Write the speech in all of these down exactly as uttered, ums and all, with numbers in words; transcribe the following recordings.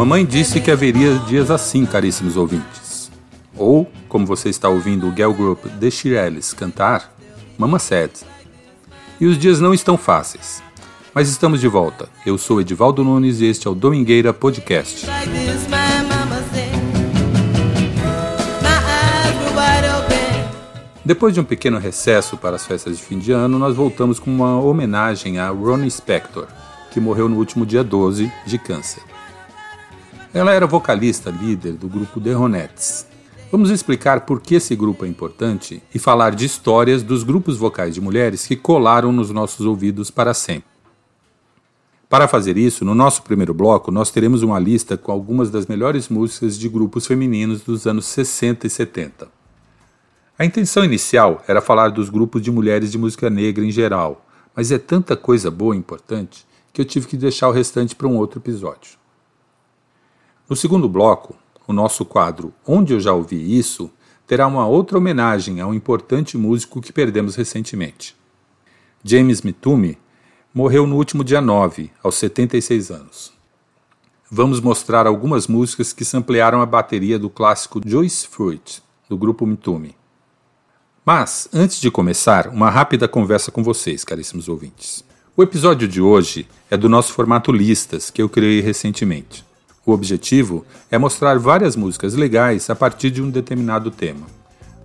Mamãe disse que haveria dias assim, caríssimos ouvintes. Ou, como você está ouvindo o girl group The Shirelles cantar, Mama Said. E os dias não estão fáceis. Mas estamos de volta. Eu sou Edivaldo Nunes e este é o Domingueira Podcast. Depois de um pequeno recesso para as festas de fim de ano, nós voltamos com uma homenagem a Ronnie Spector, que morreu no último dia doze de câncer. Ela era vocalista líder do grupo The Ronettes. Vamos explicar por que esse grupo é importante e falar de histórias dos grupos vocais de mulheres que colaram nos nossos ouvidos para sempre. Para fazer isso, no nosso primeiro bloco, nós teremos uma lista com algumas das melhores músicas de grupos femininos dos anos sessenta e setenta. A intenção inicial era falar dos grupos de mulheres de música negra em geral, mas é tanta coisa boa e importante que eu tive que deixar o restante para um outro episódio. No segundo bloco, o nosso quadro Onde Eu Já Ouvi Isso terá uma outra homenagem a um importante músico que perdemos recentemente. James Mtume morreu no último dia nove, aos setenta e seis anos. Vamos mostrar algumas músicas que samplearam a bateria do clássico Juice Fruit, do grupo Mtume. Mas, antes de começar, uma rápida conversa com vocês, caríssimos ouvintes. O episódio de hoje é do nosso formato Listas, que eu criei recentemente. O objetivo é mostrar várias músicas legais a partir de um determinado tema.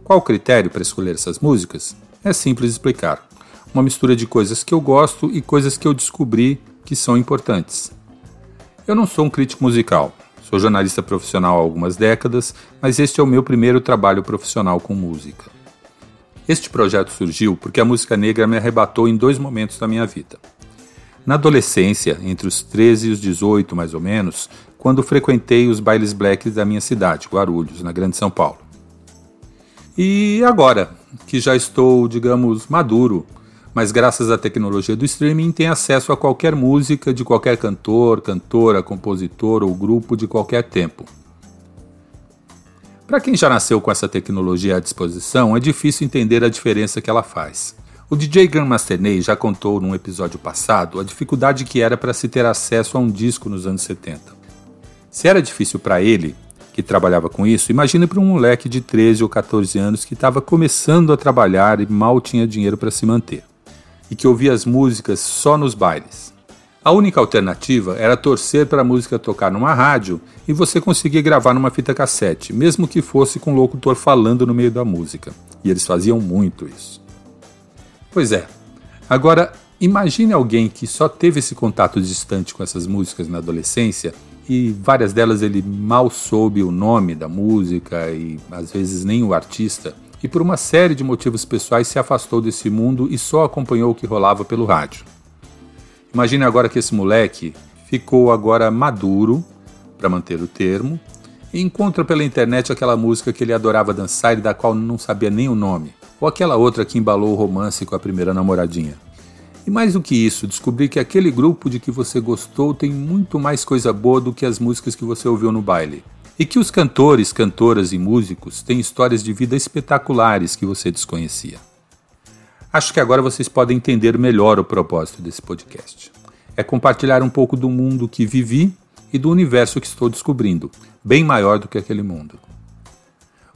Qual o critério para escolher essas músicas? É simples explicar. Uma mistura de coisas que eu gosto e coisas que eu descobri que são importantes. Eu não sou um crítico musical. Sou jornalista profissional há algumas décadas, mas este é o meu primeiro trabalho profissional com música. Este projeto surgiu porque a música negra me arrebatou em dois momentos da minha vida. Na adolescência, entre os treze e os dezoito mais ou menos, quando frequentei os bailes black da minha cidade, Guarulhos, na Grande São Paulo. E agora, que já estou, digamos, maduro, mas graças à tecnologia do streaming tenho acesso a qualquer música de qualquer cantor, cantora, compositor ou grupo de qualquer tempo. Para quem já nasceu com essa tecnologia à disposição, é difícil entender a diferença que ela faz. O D J Graham Masterney já contou num episódio passado a dificuldade que era para se ter acesso a um disco nos anos setenta. Se era difícil para ele, que trabalhava com isso, imagine para um moleque de treze ou catorze anos que estava começando a trabalhar e mal tinha dinheiro para se manter, e que ouvia as músicas só nos bailes. A única alternativa era torcer para a música tocar numa rádio e você conseguir gravar numa fita cassete, mesmo que fosse com um locutor falando no meio da música. E eles faziam muito isso. Pois é. Agora, imagine alguém que só teve esse contato distante com essas músicas na adolescência e várias delas ele mal soube o nome da música e às vezes nem o artista e por uma série de motivos pessoais se afastou desse mundo e só acompanhou o que rolava pelo rádio. Imagine agora que esse moleque ficou agora maduro, para manter o termo, e encontra pela internet aquela música que ele adorava dançar e da qual não sabia nem o nome, ou aquela outra que embalou o romance com a primeira namoradinha. E mais do que isso, descobri que aquele grupo de que você gostou tem muito mais coisa boa do que as músicas que você ouviu no baile. E que os cantores, cantoras e músicos têm histórias de vida espetaculares que você desconhecia. Acho que agora vocês podem entender melhor o propósito desse podcast. É compartilhar um pouco do mundo que vivi e do universo que estou descobrindo, bem maior do que aquele mundo.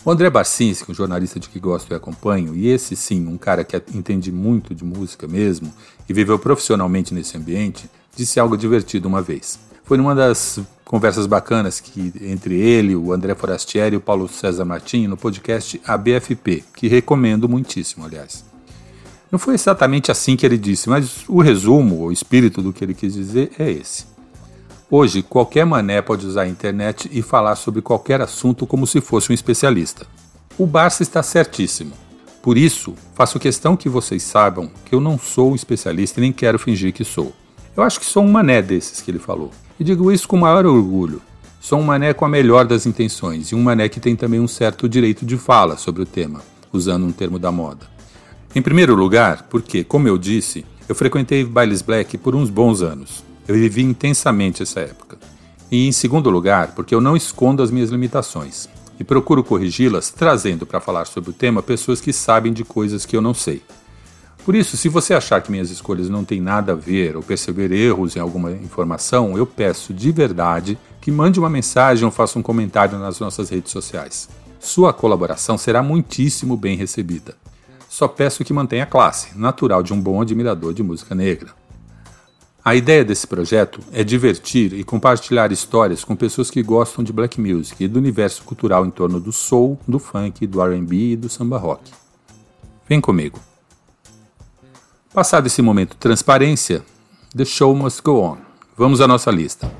O André Barcinski, um jornalista de que gosto e acompanho, e esse sim, um cara que entende muito de música mesmo e viveu profissionalmente nesse ambiente, disse algo divertido uma vez. Foi numa das conversas bacanas que entre ele, o André Forastieri e o Paulo César Martins no podcast A B F P, que recomendo muitíssimo, aliás. Não foi exatamente assim que ele disse, mas o resumo, o espírito do que ele quis dizer é esse. Hoje, qualquer mané pode usar a internet e falar sobre qualquer assunto como se fosse um especialista. O Barça está certíssimo. Por isso, faço questão que vocês saibam que eu não sou um especialista e nem quero fingir que sou. Eu acho que sou um mané desses que ele falou. E digo isso com o maior orgulho. Sou um mané com a melhor das intenções e um mané que tem também um certo direito de fala sobre o tema, usando um termo da moda. Em primeiro lugar, porque, como eu disse, eu frequentei bailes black por uns bons anos. Eu vivi intensamente essa época. E em segundo lugar, porque eu não escondo as minhas limitações e procuro corrigi-las trazendo para falar sobre o tema pessoas que sabem de coisas que eu não sei. Por isso, se você achar que minhas escolhas não têm nada a ver ou perceber erros em alguma informação, eu peço de verdade que mande uma mensagem ou faça um comentário nas nossas redes sociais. Sua colaboração será muitíssimo bem recebida. Só peço que mantenha a classe, natural de um bom admirador de música negra. A ideia desse projeto é divertir e compartilhar histórias com pessoas que gostam de black music e do universo cultural em torno do soul, do funk, do R and B e do samba rock. Vem comigo. Passado esse momento de transparência, the show must go on. Vamos à nossa lista.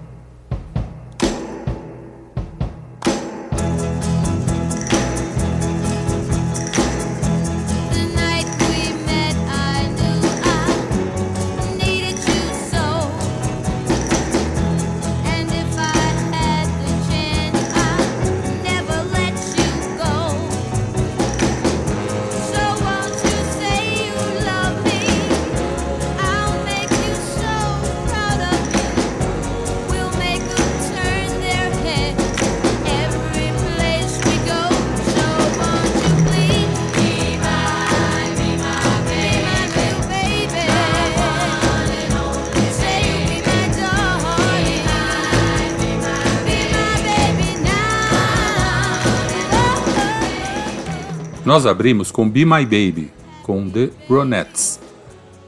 Nós abrimos com Be My Baby, com The Ronettes,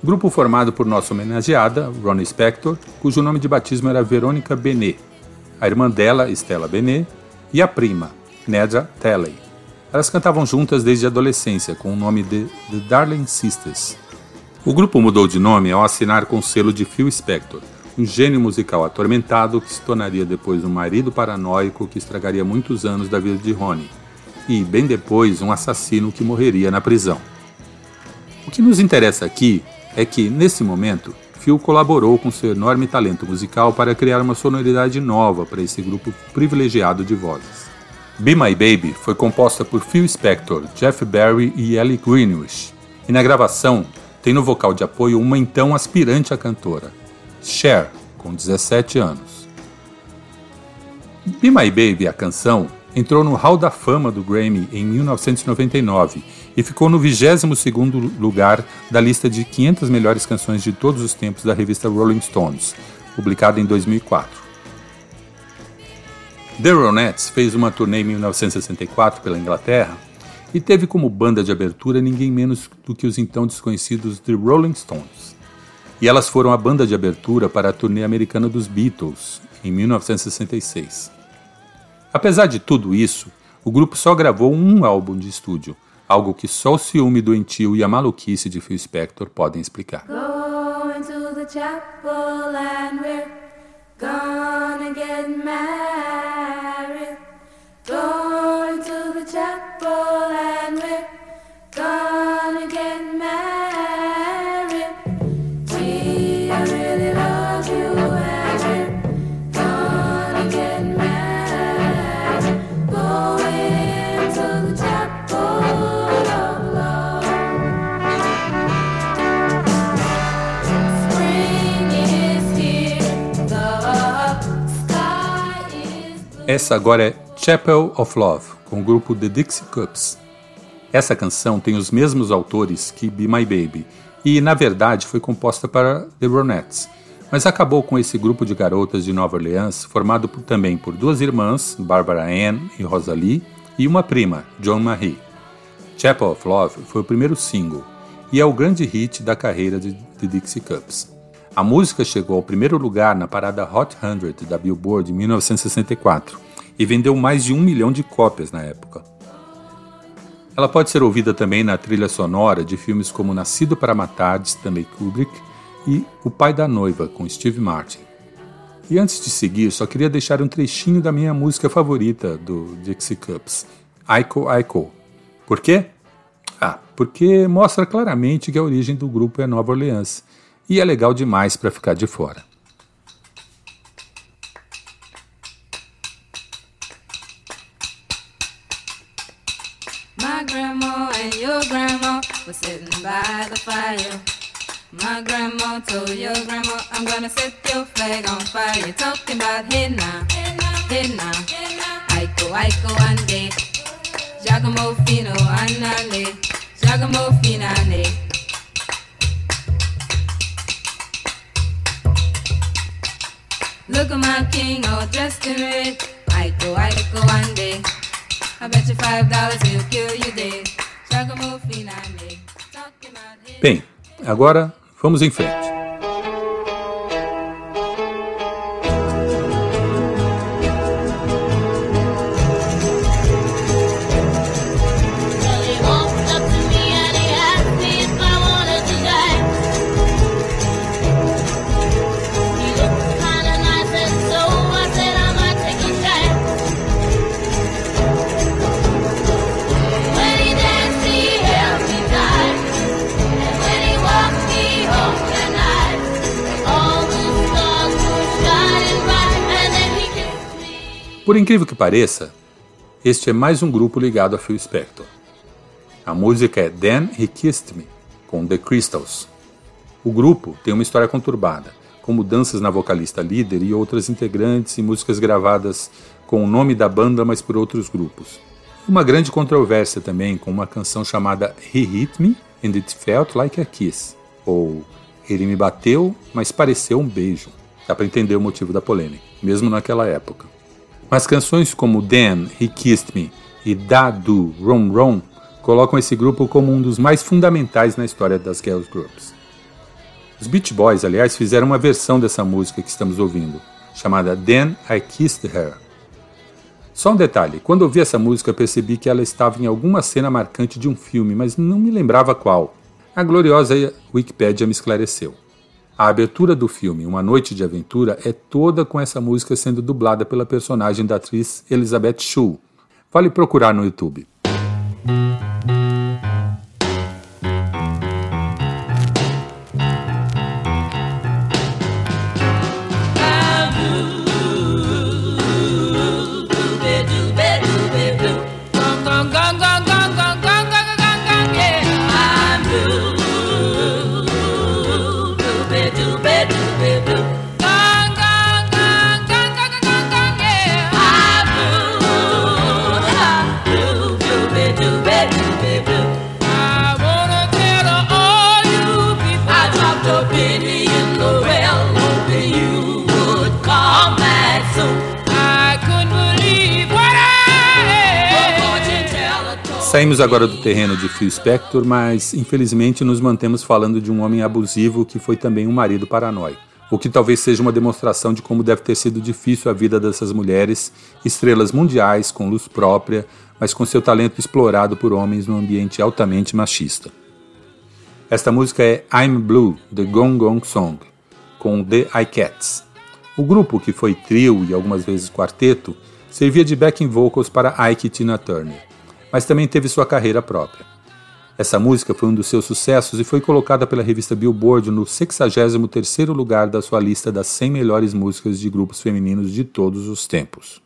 grupo formado por nossa homenageada, Ronnie Spector, cujo nome de batismo era Verônica Benet, a irmã dela, Stella Benet, e a prima, Nedra Telley. Elas cantavam juntas desde a adolescência, com o nome de The Darling Sisters. O grupo mudou de nome ao assinar com o selo de Phil Spector, um gênio musical atormentado que se tornaria depois um marido paranoico que estragaria muitos anos da vida de Ronnie, e, bem depois, um assassino que morreria na prisão. O que nos interessa aqui é que, nesse momento, Phil colaborou com seu enorme talento musical para criar uma sonoridade nova para esse grupo privilegiado de vozes. Be My Baby foi composta por Phil Spector, Jeff Barry e Ellie Greenwich, e na gravação tem no vocal de apoio uma então aspirante à cantora, Cher, com dezessete anos. Be My Baby, a canção, entrou no Hall da Fama do Grammy em mil novecentos e noventa e nove e ficou no vigésimo segundo lugar da lista de quinhentas melhores canções de todos os tempos da revista Rolling Stones, publicada em dois mil e quatro. The Ronettes fez uma turnê em mil novecentos e sessenta e quatro pela Inglaterra e teve como banda de abertura ninguém menos do que os então desconhecidos The Rolling Stones. E elas foram a banda de abertura para a turnê americana dos Beatles, em mil novecentos e sessenta e seis. Apesar de tudo isso, o grupo só gravou um álbum de estúdio, algo que só o ciúme doentio e a maluquice de Phil Spector podem explicar. Essa agora é Chapel of Love, com o grupo The Dixie Cups. Essa canção tem os mesmos autores que Be My Baby e, na verdade, foi composta para The Ronettes, mas acabou com esse grupo de garotas de Nova Orleans, formado por, também por duas irmãs, Barbara Ann e Rosalie, e uma prima, Joan Marie. Chapel of Love foi o primeiro single e é o grande hit da carreira de The Dixie Cups. A música chegou ao primeiro lugar na parada Hot cem da Billboard em mil novecentos e sessenta e quatro e vendeu mais de um milhão de cópias na época. Ela pode ser ouvida também na trilha sonora de filmes como Nascido para Matar, de Stanley Kubrick, e O Pai da Noiva, com Steve Martin. E antes de seguir, só queria deixar um trechinho da minha música favorita do Dixie Cups, Aiko Aiko. Por quê? Ah, porque mostra claramente que a origem do grupo é Nova Orleans, e é legal demais para ficar de fora. My grandma and your grandma were sitting by the fire. My grandma told your grandma, I'm gonna set your flag on fire. You're talking about hey now, hey now, Aiko, Aiko, ande, Giacomo Fino, anane, Giacomo Finane. Look at my king all dressed in red. I go, I go one day. I bet you five dollars he'll kill you dead. Bem, agora vamos em frente. Por incrível que pareça, este é mais um grupo ligado a Phil Spector. A música é Then He Kissed Me, com The Crystals. O grupo tem uma história conturbada, com mudanças na vocalista líder e outras integrantes e músicas gravadas com o nome da banda, mas por outros grupos. Uma grande controvérsia também com uma canção chamada He Hit Me and It Felt Like a Kiss, ou Ele me bateu, mas pareceu um beijo. Dá para entender o motivo da polêmica, mesmo naquela época. Mas canções como Then He Kissed Me e Da Do Ron Ron colocam esse grupo como um dos mais fundamentais na história das girls groups. Os Beach Boys, aliás, fizeram uma versão dessa música que estamos ouvindo, chamada Then I Kissed Her. Só um detalhe, quando ouvi essa música percebi que ela estava em alguma cena marcante de um filme, mas não me lembrava qual. A gloriosa Wikipédia me esclareceu. A abertura do filme Uma Noite de Aventura é toda com essa música sendo dublada pela personagem da atriz Elisabeth Shue. Vale procurar no YouTube. Saímos agora do terreno de Phil Spector, mas infelizmente nos mantemos falando de um homem abusivo que foi também um marido paranoico, o que talvez seja uma demonstração de como deve ter sido difícil a vida dessas mulheres, estrelas mundiais, com luz própria, mas com seu talento explorado por homens num ambiente altamente machista. Esta música é I'm Blue, The Gong Gong Song, com The iCats. O grupo, que foi trio e algumas vezes quarteto, servia de backing vocals para Ike e Tina Turner, mas também teve sua carreira própria. Essa música foi um dos seus sucessos e foi colocada pela revista Billboard no sexagésimo terceiro lugar da sua lista das cem melhores músicas de grupos femininos de todos os tempos.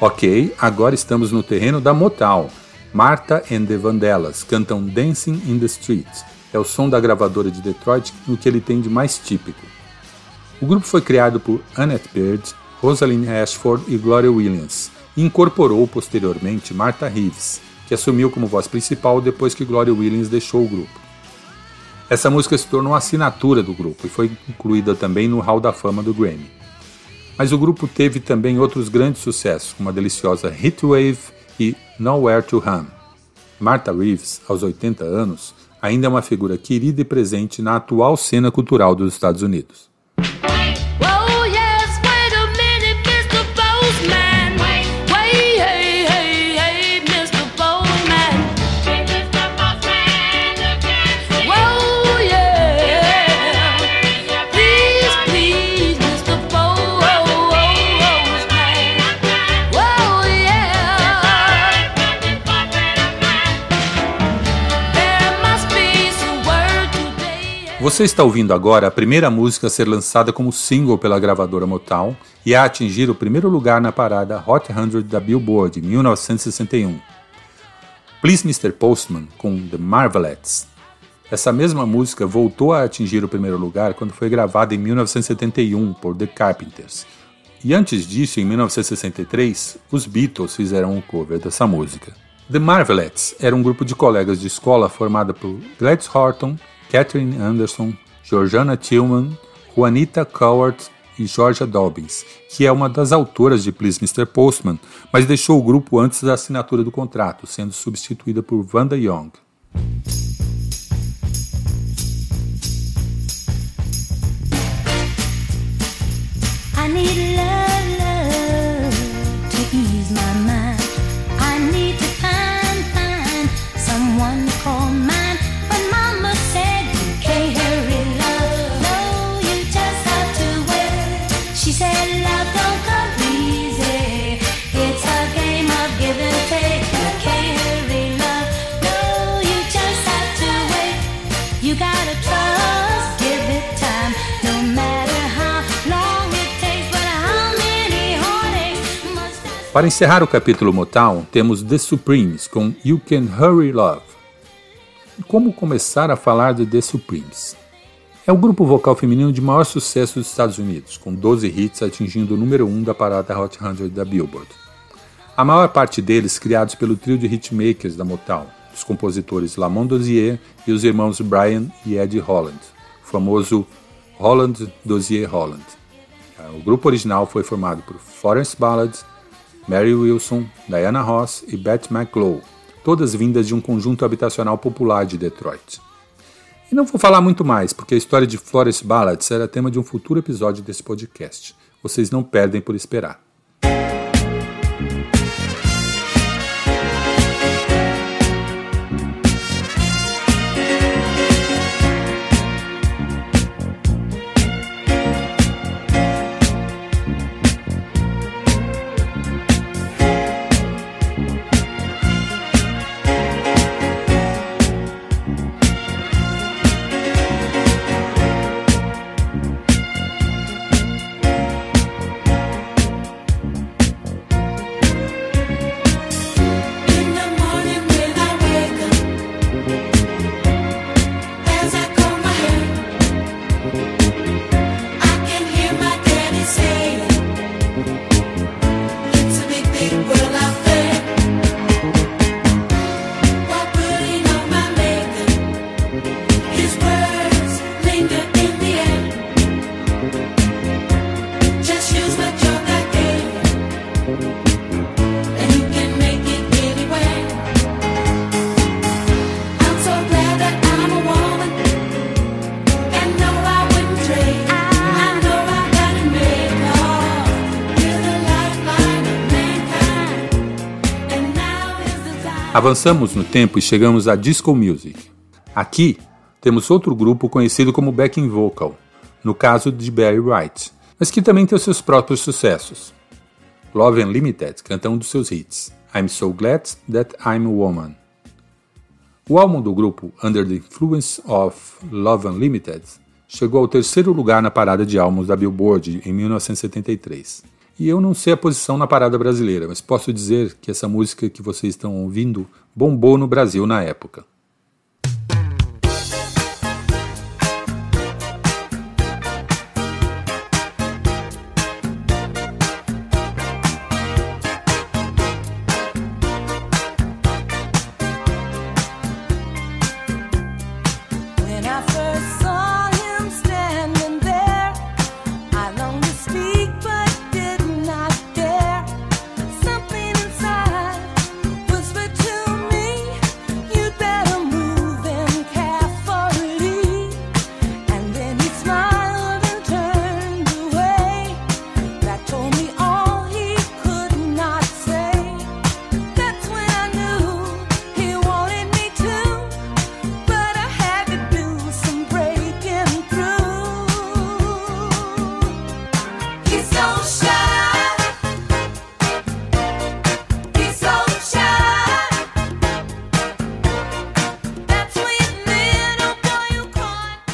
Ok, agora estamos no terreno da Motown. Martha and the Vandellas cantam Dancing in the Street. É o som da gravadora de Detroit no que ele tem de mais típico. O grupo foi criado por Annette Beard, Rosalie Ashford e Gloria Williams e incorporou posteriormente Martha Reeves, que assumiu como voz principal depois que Gloria Williams deixou o grupo. Essa música se tornou a assinatura do grupo e foi incluída também no Hall da Fama do Grammy. Mas o grupo teve também outros grandes sucessos, como a deliciosa Heatwave e Nowhere to Run. Martha Reeves, aos oitenta anos, ainda é uma figura querida e presente na atual cena cultural dos Estados Unidos. Você está ouvindo agora a primeira música a ser lançada como single pela gravadora Motown e a atingir o primeiro lugar na parada Hot cem da Billboard em mil novecentos e sessenta e um. Please mister Postman, com The Marvelettes. Essa mesma música voltou a atingir o primeiro lugar quando foi gravada em mil novecentos e setenta e um por The Carpenters. E antes disso, em mil novecentos e sessenta e três, os Beatles fizeram um cover dessa música. The Marvelettes era um grupo de colegas de escola formado por Gladys Horton, Katherine Anderson, Georgiana Tillman, Juanita Cowart e Georgia Dobbins, que é uma das autoras de Please mister Postman, mas deixou o grupo antes da assinatura do contrato, sendo substituída por Wanda Young. I need love, love to ease my mind. I need to find, find someone to call mine. But mama said you can't hurry love. No, you just have to wait. She said love don't come easy. It's a game of give and take. You can't hurry love. No, you just have to wait. You gotta trust, give it time. No matter how long. Para encerrar o capítulo Motown, temos The Supremes com You Can Hurry Love. Como começar a falar de The Supremes? É o grupo vocal feminino de maior sucesso dos Estados Unidos, com doze hits atingindo o número um da parada Hot cem da Billboard. A maior parte deles criados pelo trio de hitmakers da Motown, os compositores Lamont Dozier e os irmãos Brian e Eddie Holland, o famoso Holland Dozier Holland. O grupo original foi formado por Florence Ballard, Mary Wilson, Diana Ross e Bette McGlow, todas vindas de um conjunto habitacional popular de Detroit. E não vou falar muito mais, porque a história de Florence Ballard será tema de um futuro episódio desse podcast. Vocês não perdem por esperar. Avançamos no tempo e chegamos à Disco Music. Aqui temos outro grupo conhecido como backing vocal, no caso de Barry White, mas que também tem os seus próprios sucessos. Love Unlimited canta um dos seus hits, I'm So Glad That I'm a Woman. O álbum do grupo, Under the Influence of Love Unlimited, chegou ao terceiro lugar na parada de álbuns da Billboard em mil novecentos e setenta e três. E eu não sei a posição na parada brasileira, mas posso dizer que essa música que vocês estão ouvindo bombou no Brasil na época. Better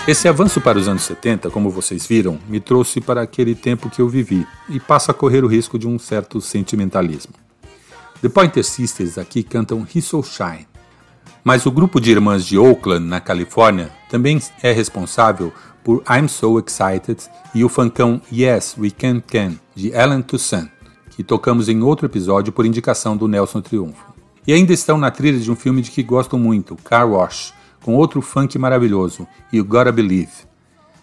Esse avanço para os anos setenta, como vocês viram, me trouxe para aquele tempo que eu vivi e passa a correr o risco de um certo sentimentalismo. The Pointer Sisters aqui cantam He So Shine, mas o grupo de irmãs de Oakland, na Califórnia, também é responsável por I'm So Excited e o funkão Yes, We Can Can, de Ellen Toussaint, que tocamos em outro episódio por indicação do Nelson Triunfo. E ainda estão na trilha de um filme de que gostam muito, Car Wash, com outro funk maravilhoso, You Gotta Believe.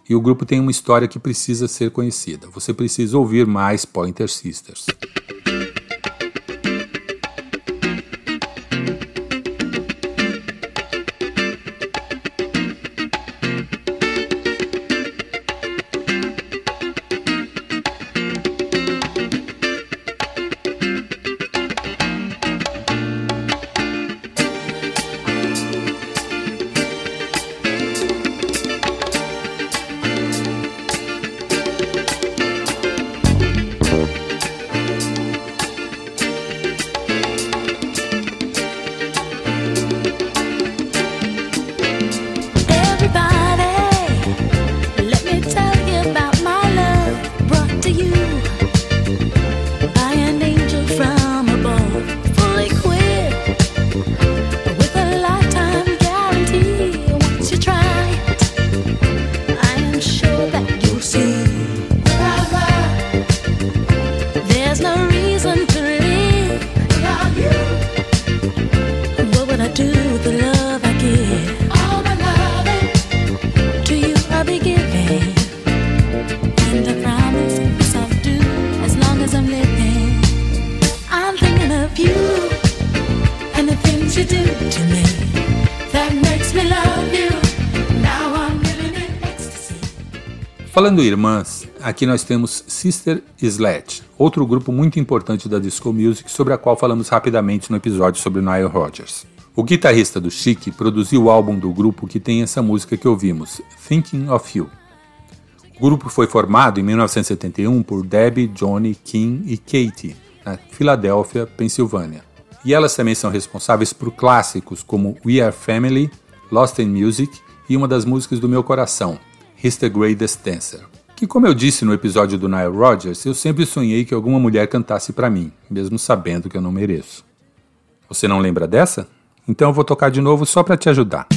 E o grupo tem uma história que precisa ser conhecida. Você precisa ouvir mais Pointer Sisters. Falando em irmãs, aqui nós temos Sister Sledge, outro grupo muito importante da disco music sobre a qual falamos rapidamente no episódio sobre Nile Rodgers. O guitarrista do Chic produziu o álbum do grupo que tem essa música que ouvimos, Thinking of You. O grupo foi formado em mil novecentos e setenta e um por Debbie, Johnny, Kim e Katie, na Filadélfia, Pensilvânia. E elas também são responsáveis por clássicos como We Are Family, Lost in Music e uma das músicas do meu coração, He's the Greatest Dancer, que, como eu disse no episódio do Nile Rodgers, eu sempre sonhei que alguma mulher cantasse pra mim, mesmo sabendo que eu não mereço. Você não lembra dessa? Então eu vou tocar de novo só pra te ajudar.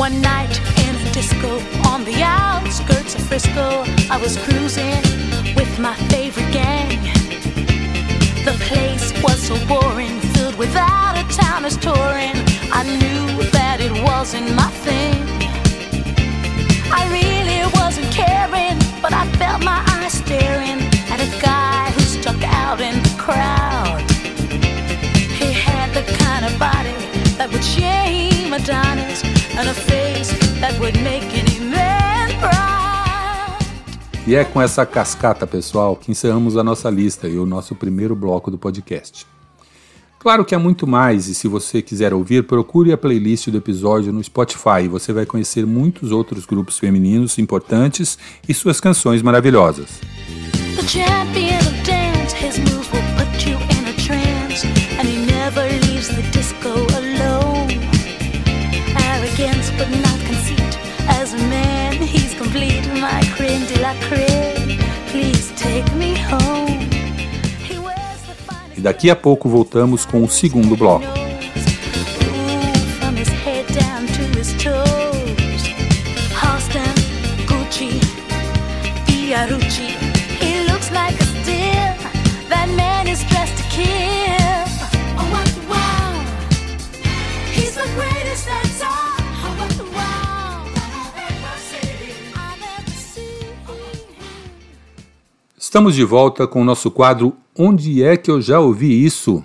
One night in a disco on the outskirts of Frisco, I was cruising with my favorite gang. The place was so boring, filled with out-of-towners touring. I knew that it wasn't my thing. I really wasn't caring, but I felt my eyes staring at a guy who stuck out in the crowd. He had the kind of body that would shame Adonis, and a face that would make any man proud. E é com essa cascata, pessoal, que encerramos a nossa lista e o nosso primeiro bloco do podcast. Claro que há muito mais, e se você quiser ouvir, procure a playlist do episódio no Spotify e você vai conhecer muitos outros grupos femininos importantes e suas canções maravilhosas. The champion of dance, his moves will put you in a trance, and he never leaves the disco alone. Arrogance but not conceit, as a man he's complete, my creme de la creme, please take me home. He wears the fine e daqui a pouco voltamos com o segundo bloco. Estamos de volta com o nosso quadro Onde é que eu já ouvi isso?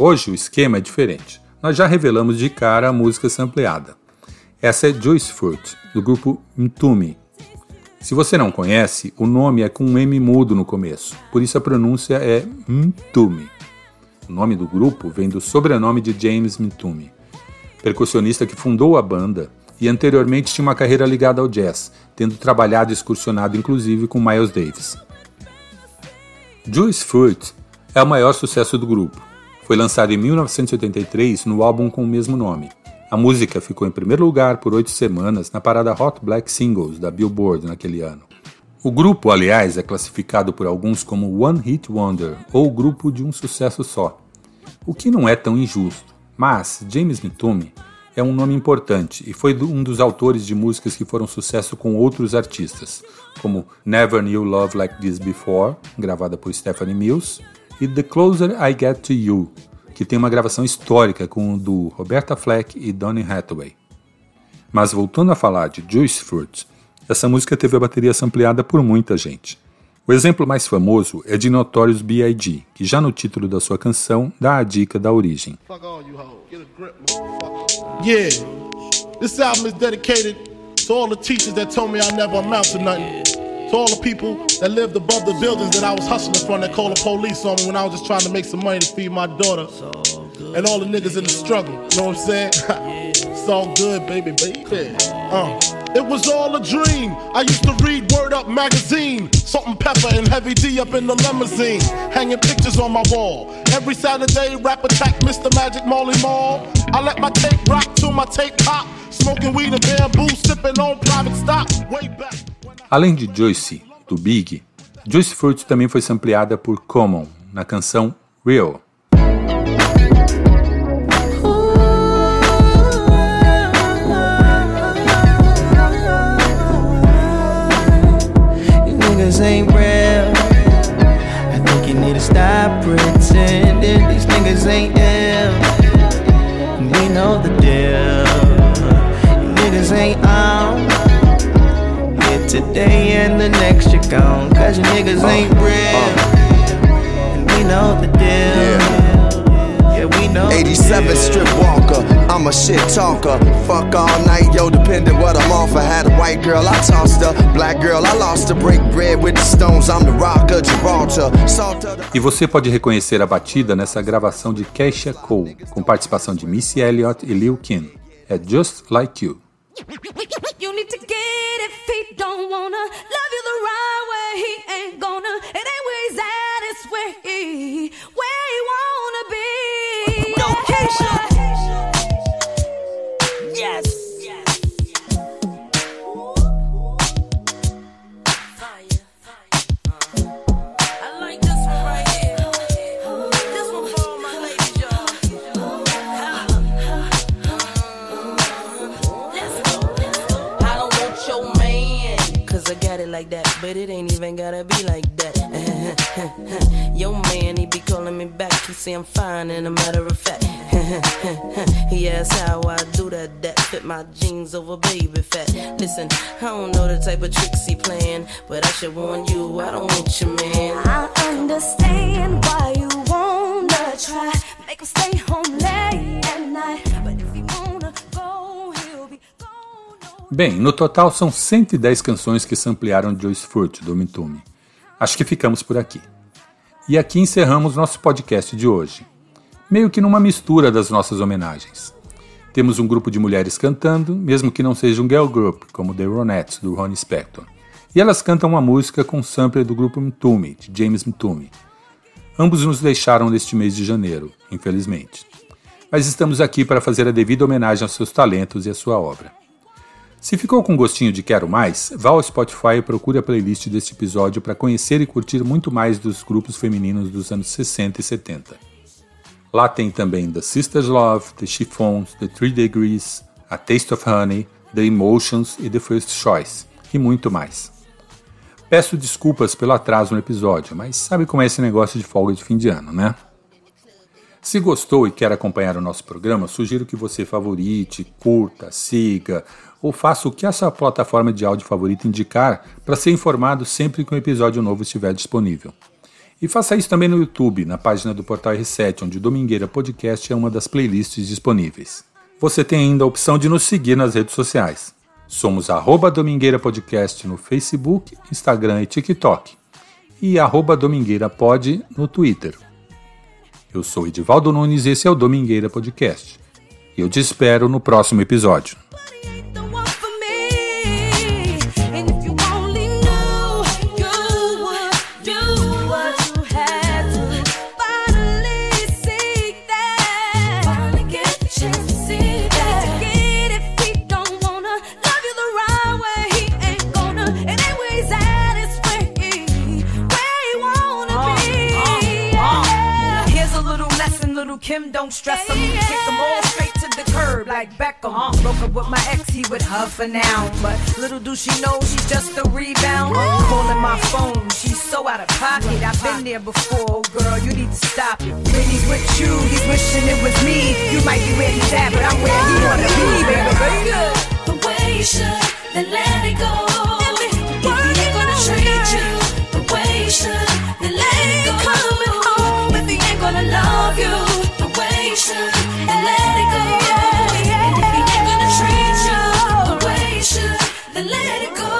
Hoje o esquema é diferente. Nós já revelamos de cara a música sampleada. Essa é Juice Fruit, do grupo Mtume. Se você não conhece, o nome é com um M mudo no começo, por isso a pronúncia é Mtume. O nome do grupo vem do sobrenome de James Mtume, percussionista que fundou a banda e anteriormente tinha uma carreira ligada ao jazz, tendo trabalhado e excursionado inclusive com Miles Davis. Juice Fruit é o maior sucesso do grupo. Foi lançado em mil novecentos e oitenta e três no álbum com o mesmo nome. A música ficou em primeiro lugar por oito semanas na parada Hot Black Singles da Billboard naquele ano. O grupo, aliás, é classificado por alguns como One Hit Wonder, ou grupo de um sucesso só. O que não é tão injusto, mas James Mtume é um nome importante e foi um dos autores de músicas que foram sucesso com outros artistas, como Never Knew Love Like This Before, gravada por Stephanie Mills, e The Closer I Get To You, que tem uma gravação histórica com o duo Roberta Fleck e Donny Hathaway. Mas voltando a falar de Juice Fruit, essa música teve a bateria sampleada por muita gente. O exemplo mais famoso é de Notorious B I G, que já no título da sua canção dá a dica da origem. Yeah, this album is dedicated to all the teachers that told me I never amount to nothing. To all the people that lived above the buildings that I was hustling from that called the police on me when I was just trying to make some money to feed my daughter. And all the niggas in the struggle, you know what I'm saying? It's all good, baby, baby. Uh, it was all a dream. I used to read Word Up magazine. Salt and pepper and Heavy D up in the limousine. Hanging pictures on my wall. Every Saturday, rap attack, Mister Magic Molly Mall. I let my tape rock till my tape pop. Smoking weed and bamboo, sipping on private stock. Way back. Além de Juicy, do Big, Juice Fruit também foi sampleada por Common, na canção Real. Today and the next you're gone, cause you niggas ain't real, and we know the deal, yeah, we know the deal. eighty-seven strip walker, I'm a shit talker, fuck all night, yo, depending what I'm off. I had a white girl, I tossed her, black girl, I lost her, break bread with the Stones, I'm the rocker, Gibraltar, Salta. E você pode reconhecer a batida nessa gravação de Keisha Cole, com participação de Missy Elliott e Lil' Kim, é Just Like You. You need to get if he don't wanna love you the right way. He ain't gonna. It ain't where he's at, it's where he, where he wanna be. No Keisha. Yes. Yes. Fire, fire. I like this one right here. This one for all my ladies, y'all. Let's go. Like that, but it ain't even gotta be like that. Yo man, he be calling me back. He say I'm fine, and a matter of fact, he asks how I do that. That fit my jeans over baby fat. Listen, I don't know the type of tricks he playing, but I should warn you, I don't want your man. I understand why you wanna try, make him stay home late at night, but if you wanna go, he'll be gone. Bem, no total são cento e dez canções que samplearam Joyce Fruit do Mtume. Acho que ficamos por aqui. E aqui encerramos nosso podcast de hoje, meio que numa mistura das nossas homenagens. Temos um grupo de mulheres cantando, mesmo que não seja um girl group, como The Ronettes, do Ronnie Spector. E elas cantam uma música com sample do grupo Mtume, de James Mtume. Ambos nos deixaram neste mês de janeiro, infelizmente. Mas estamos aqui para fazer a devida homenagem aos seus talentos e à sua obra. Se ficou com gostinho de Quero Mais, vá ao Spotify e procure a playlist deste episódio para conhecer e curtir muito mais dos grupos femininos dos anos sessenta e setenta. Lá tem também The Sisters Love, The Chiffons, The Three Degrees, A Taste of Honey, The Emotions e The First Choice, e muito mais. Peço desculpas pelo atraso no episódio, mas sabe como é esse negócio de folga de fim de ano, né? Se gostou e quer acompanhar o nosso programa, sugiro que você favorite, curta, siga ou faça o que a sua plataforma de áudio favorita indicar para ser informado sempre que um episódio novo estiver disponível. E faça isso também no YouTube, na página do Portal R sete, onde o Domingueira Podcast é uma das playlists disponíveis. Você tem ainda a opção de nos seguir nas redes sociais. Somos arroba Domingueira Podcast no Facebook, Instagram e TikTok e arroba Domingueira Pod no Twitter. Eu sou Edivaldo Nunes e esse é o Domingueira Podcast. Eu te espero no próximo episódio. Kim, don't stress him, kick them all straight to the curb like Becca, huh? Broke up with my ex, he with her for now, but little do she know she's just a rebound. Calling my phone, she's so out of pocket, I've been there before, girl, you need to stop it. When he's with you, he's wishing it was me, you might be where he's at, but I'm where he wanna be, baby, baby. The way you should, then let it go, if he ain't gonna treat you, the way you should, then let it go, coming home, if he ain't gonna love you, and let it go, yeah. And if he ain't gonna treat you the way you should, then let it go.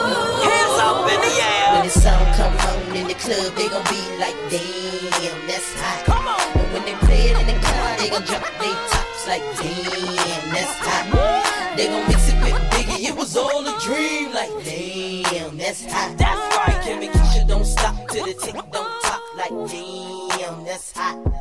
Hands up in the air. When the song come on in the club, they gon' be like, damn, that's hot. Come on. And when they play it in the car, they gon' drop their tops like, damn, that's hot. They gon' mix it with Biggie, it was all a dream, like, damn, that's hot. That's right, Kim and Keisha don't stop till the tick don't top, like, damn, that's hot.